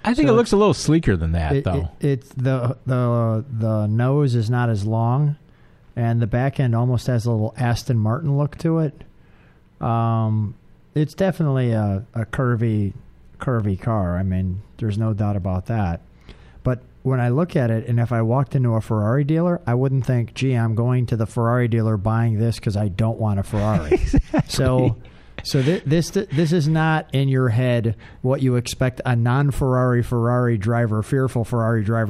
I think so it looks a little sleeker than that, though. It's the nose is not as long, and the back end almost has a little Aston Martin look to it. It's definitely a curvy car. I mean, there's no doubt about that. But when I look at it, and if I walked into a Ferrari dealer, I wouldn't think, gee, I'm going to the Ferrari dealer buying this because I don't want a Ferrari. Exactly. So this is not in your head what you expect a fearful Ferrari driver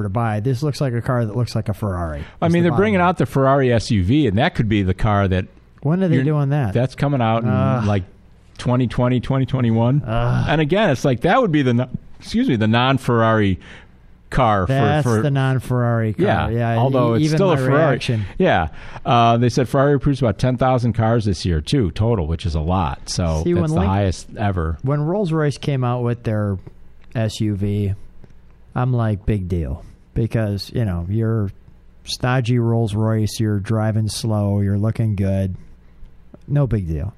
to buy. This looks like a car that looks like a Ferrari. I mean, they're bringing out the Ferrari SUV, and that could be the car that... When are they doing that? That's coming out in like 2020, 2021. And again, it's like that would be the non-Ferrari car. That's for the non-Ferrari car. Yeah, although it's still a Ferrari. Reaction. Yeah. They said Ferrari approves about 10,000 cars this year, too, total, which is a lot. So it's the highest ever. When Rolls-Royce came out with their SUV, I'm like, big deal. Because, you know, you're stodgy Rolls-Royce, you're driving slow, you're looking good. No big deal.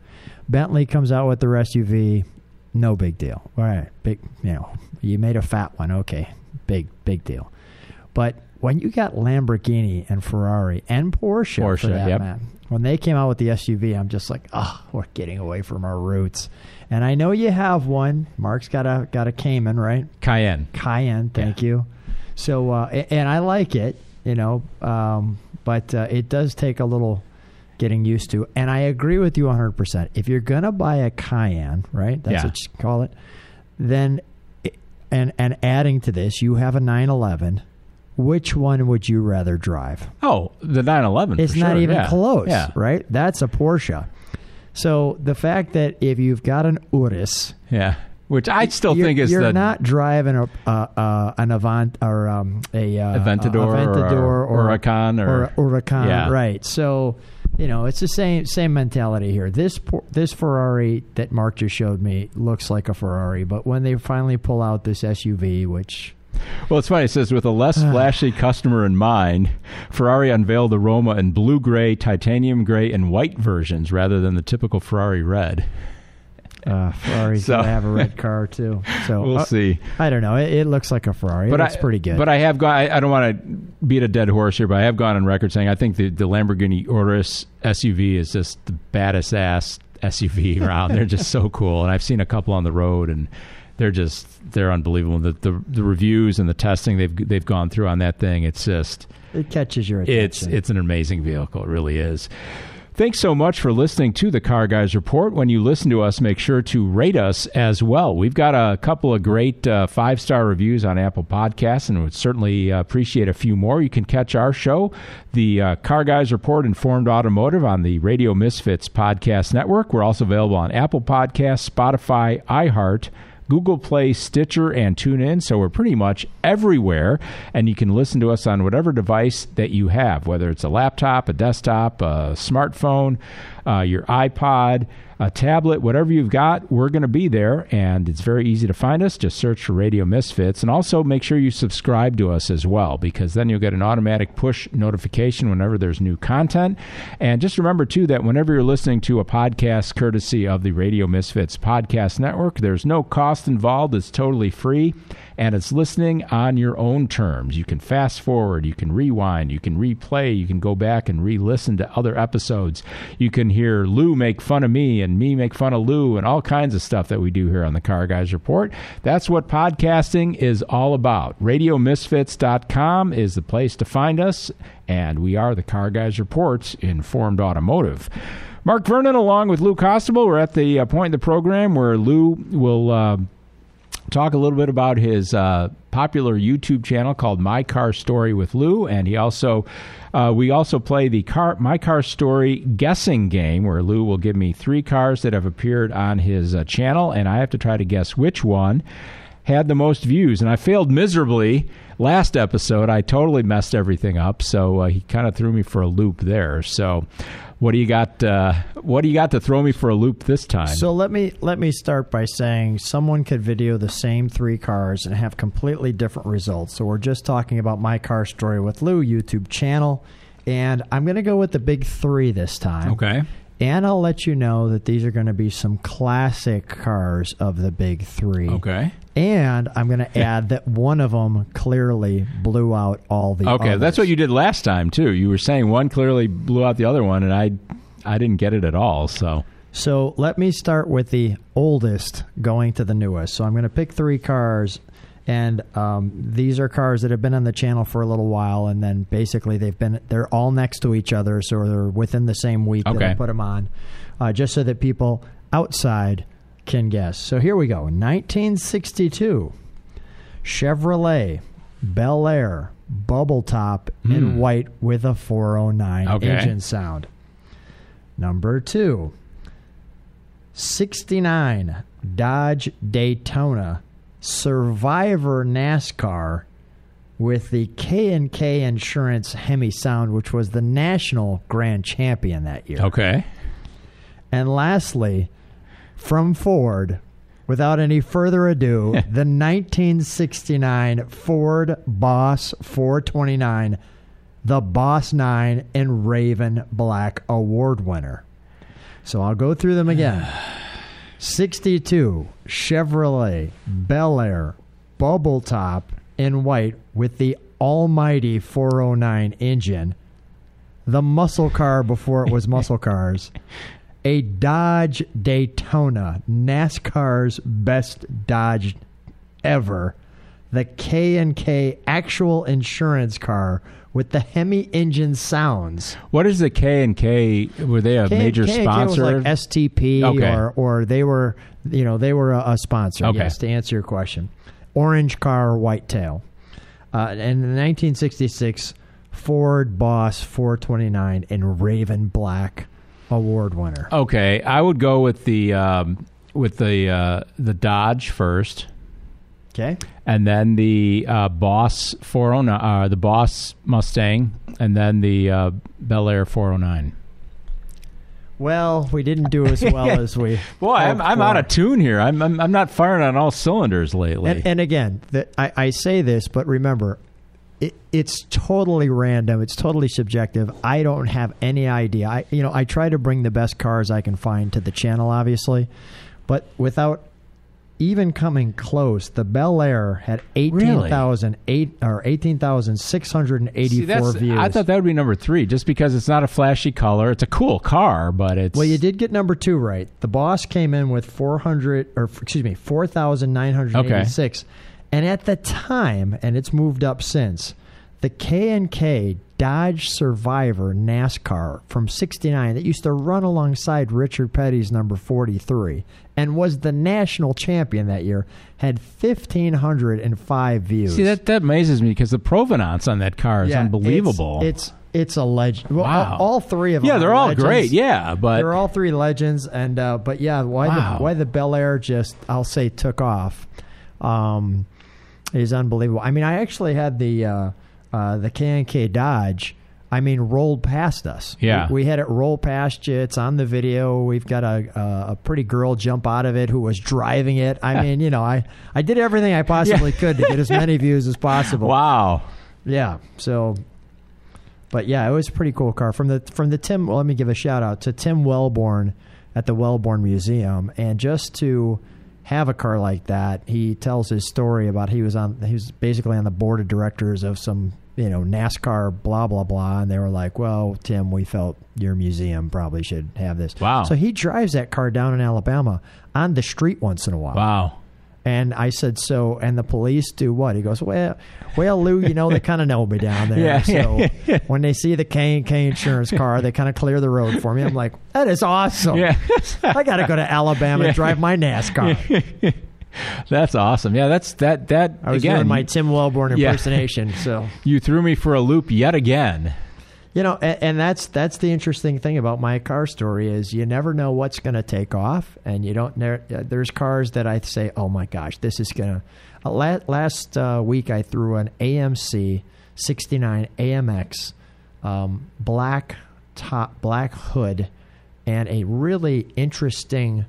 Bentley comes out with their SUV. No big deal. All right. Big, you know, you made a fat one. Okay. Big deal. But when you got Lamborghini and Ferrari and Porsche for that, yep. Man, when they came out with the SUV, I'm just like, oh, we're getting away from our roots. And I know you have one. Mark's got a Cayman, right? Cayenne. Thank you. So, and I like it, you know, but it does take a little getting used to. And I agree with you 100%. If you're going to buy a Cayenne, right? That's what you call it. Then... And adding to this, you have a 911. Which one would you rather drive? Oh, the 911. It's not even close, right? That's a Porsche. So the fact that if you've got an Urus, which I still think is you're not driving an Avant or a Aventador or Huracan or Huracan, right? So you know it's the same mentality here. This Ferrari that Mark just showed me looks like a Ferrari, but when they finally pull out this SUV, which. Well, it's funny. It says, with a less flashy customer in mind, Ferrari unveiled the Roma in blue-gray, titanium-gray, and white versions rather than the typical Ferrari red. Ferrari's going to have a red car, too. So we'll see. I don't know. It looks like a Ferrari. But it's pretty good. But I have gone... I don't want to beat a dead horse here, but I have gone on record saying I think the Lamborghini Urus SUV is just the baddest ass SUV around. They're just so cool. And I've seen a couple on the road, and... They're unbelievable. The reviews and the testing they've gone through on that thing, it's just... It catches your attention. It's an amazing vehicle. It really is. Thanks so much for listening to the Car Guys Report. When you listen to us, make sure to rate us as well. We've got a couple of great 5-star reviews on Apple Podcasts, and would certainly appreciate a few more. You can catch our show, the Car Guys Report Informed Automotive, on the Radio Misfits Podcast Network. We're also available on Apple Podcasts, Spotify, iHeart, Google Play, Stitcher, and TuneIn. So we're pretty much everywhere, and you can listen to us on whatever device that you have, whether it's a laptop, a desktop, a smartphone, your iPod, a tablet, whatever you've got, we're going to be there, and it's very easy to find us. Just search for Radio Misfits, and also make sure you subscribe to us as well, because then you'll get an automatic push notification whenever there's new content. And just remember, too, that whenever you're listening to a podcast courtesy of the Radio Misfits Podcast Network, there's no cost involved. It's totally free, and it's listening on your own terms. You can fast forward, you can rewind, you can replay, you can go back and re-listen to other episodes. You can hear Lou make fun of me and me make fun of Lou and all kinds of stuff that we do here on the Car Guys Report. That's what podcasting is all about. RadioMisfits.com is the place to find us, and we are the Car Guys Report's Informed Automotive. Mark Vernon along with Lou Costabile. We're at the point in the program where Lou will talk a little bit about his popular YouTube channel called My Car Story with Lou, and he also we also play the My Car Story guessing game, where Lou will give me 3 cars that have appeared on his channel, and I have to try to guess which one had the most views. And I failed miserably last episode. I totally messed everything up. So he kind of threw me for a loop there. So what do you got? What do you got to throw me for a loop this time? So let me start by saying someone could video the same three cars and have completely different results. So we're just talking about My Car Story with Lou YouTube channel. And I'm going to go with the big three this time. Okay. And I'll let you know that these are going to be some classic cars of the big three. Okay. And I'm going to add that one of them clearly blew out all the others. Okay, that's what you did last time, too. You were saying one clearly blew out the other one, and I didn't get it at all. So let me start with the oldest going to the newest. So I'm going to pick three cars. And these are cars that have been on the channel for a little while, and then basically they're all next to each other, so they're within the same week that I put them on, just so that people outside can guess. So here we go. 1962, Chevrolet, Bel Air, bubble top, and white with a 409 engine sound. Number two, 69, Dodge Daytona, Survivor NASCAR with the K&K Insurance Hemi sound, which was the national grand champion that year. Okay. And lastly, from Ford, without any further ado, the 1969 Ford Boss 429, the Boss 9 in Raven Black award winner. So I'll go through them again. 62, Chevrolet, Bel Air, bubble top, in white with the almighty 409 engine, the muscle car before it was muscle cars, a Dodge Daytona, NASCAR's best Dodge ever, the K&K actual insurance car with the Hemi engine sounds. What is the K&K? Were they a major sponsor? K&K was like STP, or they were, you know, they were a sponsor. Okay. Yes, to answer your question, orange car, white tail, and in 1966 Ford Boss 429 in Raven Black award winner. Okay, I would go with the Dodge first. Okay. And then the Boss 409, the Boss Mustang, and then the Bel Air 409. Well, we didn't do as well as we. Boy, I'm out of tune here. I'm not firing on all cylinders lately. And again, I say this, but remember, it's totally random. It's totally subjective. I don't have any idea. I try to bring the best cars I can find to the channel, obviously, but without even coming close, the Bel Air had 18,684 views. I thought that would be number three, just because it's not a flashy color. It's a cool car, but it's... Well, you did get number two right. The Boss came in with 4,986. Okay. And at the time, and it's moved up since, the K&K Dodge Survivor NASCAR from 69 that used to run alongside Richard Petty's number 43 and was the national champion that year had 1,505 views. See, that amazes me because the provenance on that car is unbelievable. It's a legend. Well, wow. All three of them. Yeah, they're all legends. Great. Yeah, but they're all three legends. And but yeah, why the Bel Air just, I'll say, took off is unbelievable. I mean, I actually had the K&K Dodge, rolled past us. Yeah. We had it roll past you. It's on the video. We've got a pretty girl jump out of it who was driving it. I did everything I possibly could to get as many views as possible. Wow. Yeah. So, but yeah, it was a pretty cool car. From the Tim, well, let me give a shout out to Tim Wellborn at the Wellborn Museum. And just to have a car like that, he tells his story about he was basically on the board of directors of some, NASCAR, blah, blah, blah. And they were like, well, Tim, we felt your museum probably should have this. Wow. So he drives that car down in Alabama on the street once in a while. Wow. And I said, so, and the police do what? He goes, well, Lou, they kind of know me down there. So when they see the K&K insurance car, they kind of clear the road for me. I'm like, that is awesome. Yeah. I got to go to Alabama and drive my NASCAR. Yeah. That's awesome. Yeah, that's that. I was doing my Tim Wellborn impersonation. So you threw me for a loop yet again. You know, and that's the interesting thing about my car story is you never know what's going to take off, and you don't. There's cars that I say, oh my gosh, this is going to. Last week I threw an AMC 69 AMX, black top, black hood, and a really interesting.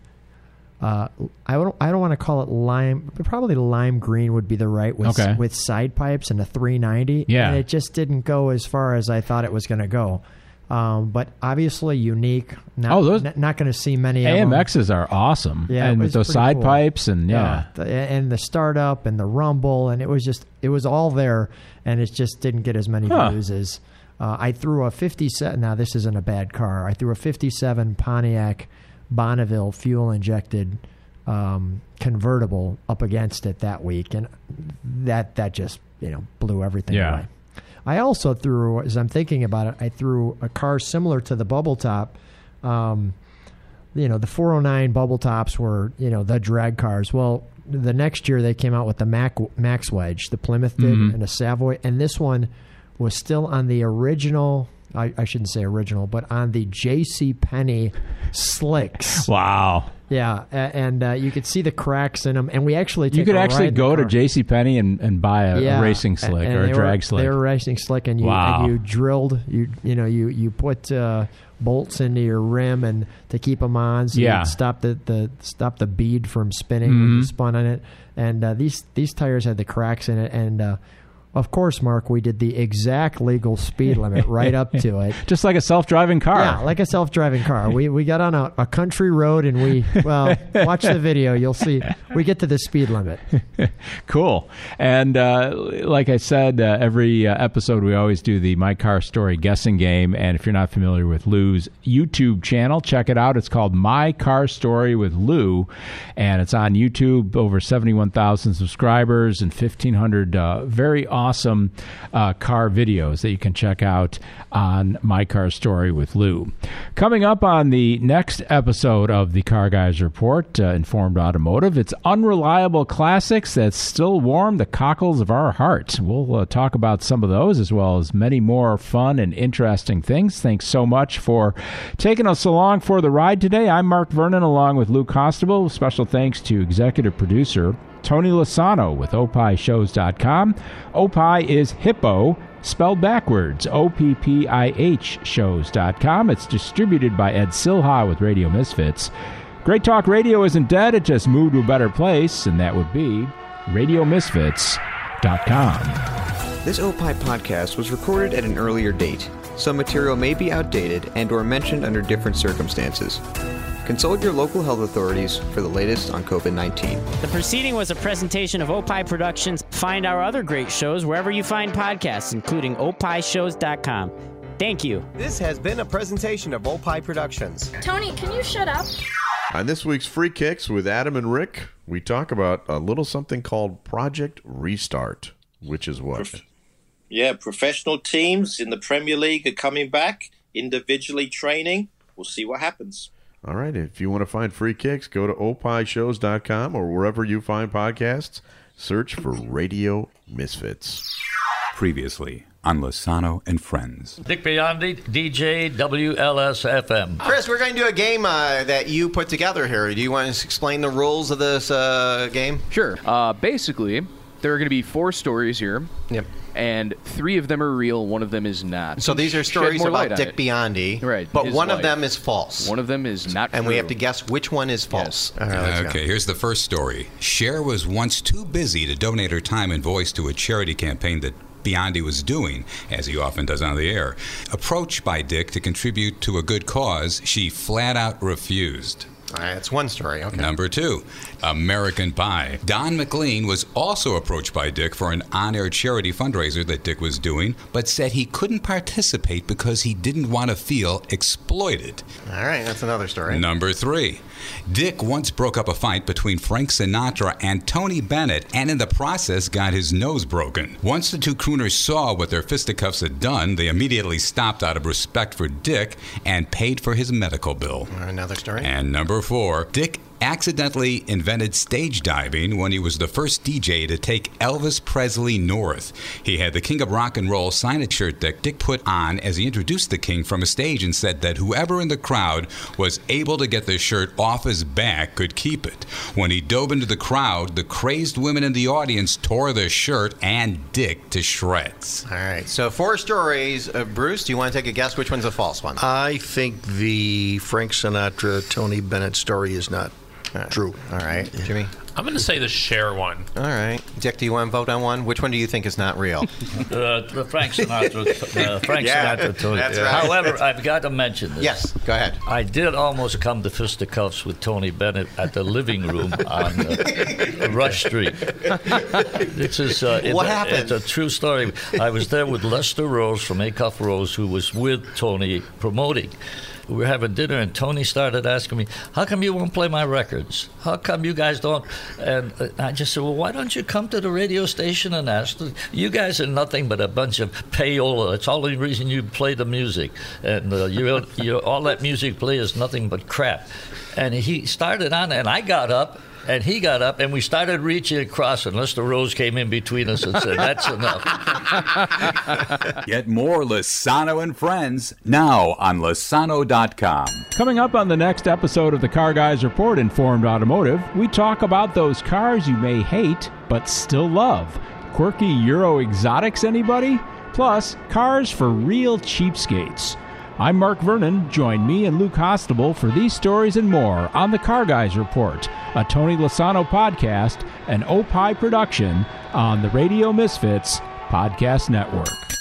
I don't want to call it lime, but probably lime green would be the right with side pipes and a 390. Yeah. And it just didn't go as far as I thought it was going to go. But obviously unique. Not going to see many AMXs of them. Are awesome. Yeah, and with those side pipes and and the startup and the rumble, and it was all there, and it just didn't get as many views as I threw a 57. Now this isn't a bad car. I threw a 57 Pontiac Bonneville fuel injected convertible up against it that week, and that just blew everything away. I also threw, as I'm thinking about it, I threw a car similar to the bubble top. The 409 bubble tops were the drag cars. Well, the next year they came out with the Max Wedge, the Plymouth did, and a Savoy, and this one was still on the original. I shouldn't say original, but on the JCPenney slicks. Wow. Yeah, and you could see the cracks in them. And we actually took you could go to JCPenney and buy a racing slick and or a drag slick. They were racing slick, and you drilled. You put bolts into your rim and to keep them on, so you could stop the bead from spinning when you spun on it. And these tires had the cracks in it, and. Of course, Mark, we did the exact legal speed limit right up to it. Just like a self-driving car. Yeah, like a self-driving car. We got on a country road, and watch the video. You'll see. We get to the speed limit. Cool. And like I said, every episode we always do the My Car Story guessing game. And if you're not familiar with Lou's YouTube channel, check it out. It's called My Car Story with Lou. And it's on YouTube, over 71,000 subscribers and 1,500 very awesome car videos that you can check out on My Car Story with Lou. Coming up on the next episode of the Car Guys Report, Informed Automotive, it's unreliable classics that still warm the cockles of our hearts. We'll talk about some of those as well as many more fun and interesting things. Thanks so much for taking us along for the ride today. I'm Mark Vernon along with Lou Costabile. Special thanks to executive producer Tony Lozano with opishows.com. Opie is hippo, spelled backwards, O-P-P-I-H shows.com. It's distributed by Ed Silha with Radio Misfits. Great Talk Radio isn't dead, it just moved to a better place, and that would be radiomisfits.com. This Opie podcast was recorded at an earlier date. Some material may be outdated and or mentioned under different circumstances. Consult your local health authorities for the latest on COVID-19. The proceeding was a presentation of Opie Productions. Find our other great shows wherever you find podcasts, including opishows.com. Thank you. This has been a presentation of Opie Productions. Tony, can you shut up? On this week's Free Kicks with Adam and Rick, we talk about a little something called Project Restart, which is what? Professional teams in the Premier League are coming back, individually training. We'll see what happens. All right, if you want to find Free Kicks, go to opishows.com or wherever you find podcasts. Search for Radio Misfits. Previously on Lozano and Friends. Dick Biondi, DJ WLSFM. Chris, we're going to do a game that you put together here. Do you want to explain the rules of this game? Sure. Basically, there are going to be four stories here. Yep. And three of them are real, one of them is not. So these are stories about Dick Biondi, right? But one of them is false. One of them is not true. And we have to guess which one is false. Yes. Right, okay, here's the first story. Cher was once too busy to donate her time and voice to a charity campaign that Biondi was doing, as he often does on the air. Approached by Dick to contribute to a good cause, she flat out refused. All right, that's one story. Okay. Number two, American Pie. Don McLean was also approached by Dick for an on-air charity fundraiser that Dick was doing, but said he couldn't participate because he didn't want to feel exploited. All right, that's another story. Number three, Dick once broke up a fight between Frank Sinatra and Tony Bennett, and in the process got his nose broken. Once the two crooners saw what their fisticuffs had done, they immediately stopped out of respect for Dick and paid for his medical bill. Another story. And number four, Dick accidentally invented stage diving when he was the first DJ to take Elvis Presley north. He had the King of Rock and Roll signage shirt that Dick put on as he introduced the King from a stage and said that whoever in the crowd was able to get the shirt off his back could keep it. When he dove into the crowd, the crazed women in the audience tore the shirt and Dick to shreds. All right, so four stories. Bruce, do you want to take a guess which one's a false one? I think the Frank Sinatra, Tony Bennett story is not true. All right, Jimmy? I'm going to say the Cher one. All right. Dick, do you want to vote on one? Which one do you think is not real? The Frank Sinatra. Frank Sinatra. Tony. That's right. However, I've got to mention this. Yes, go ahead. I did almost come to fisticuffs with Tony Bennett at the living room on Rush Street. This is what happened? It's a true story. I was there with Lester Rose from Acuff Rose, who was with Tony promoting. We were having dinner, and Tony started asking me, how come you won't play my records? How come you guys don't? And I just said, well, why don't you come to the radio station and ask? You guys are nothing but a bunch of payola. It's all the reason you play the music. And you all that music play is nothing but crap. And he started on, and I got up. And he got up, and we started reaching across, unless the Rose came in between us and said, that's enough. Get more Lozano and Friends now on Lozano.com. Coming up on the next episode of the Car Guys Report Informed Automotive, we talk about those cars you may hate but still love. Quirky Euro exotics, anybody? Plus, cars for real cheapskates. I'm Mark Vernon. Join me and Lou Costabile for these stories and more on The Car Guys Report, a Tony Lozano podcast, an Opie production on the Radio Misfits Podcast Network.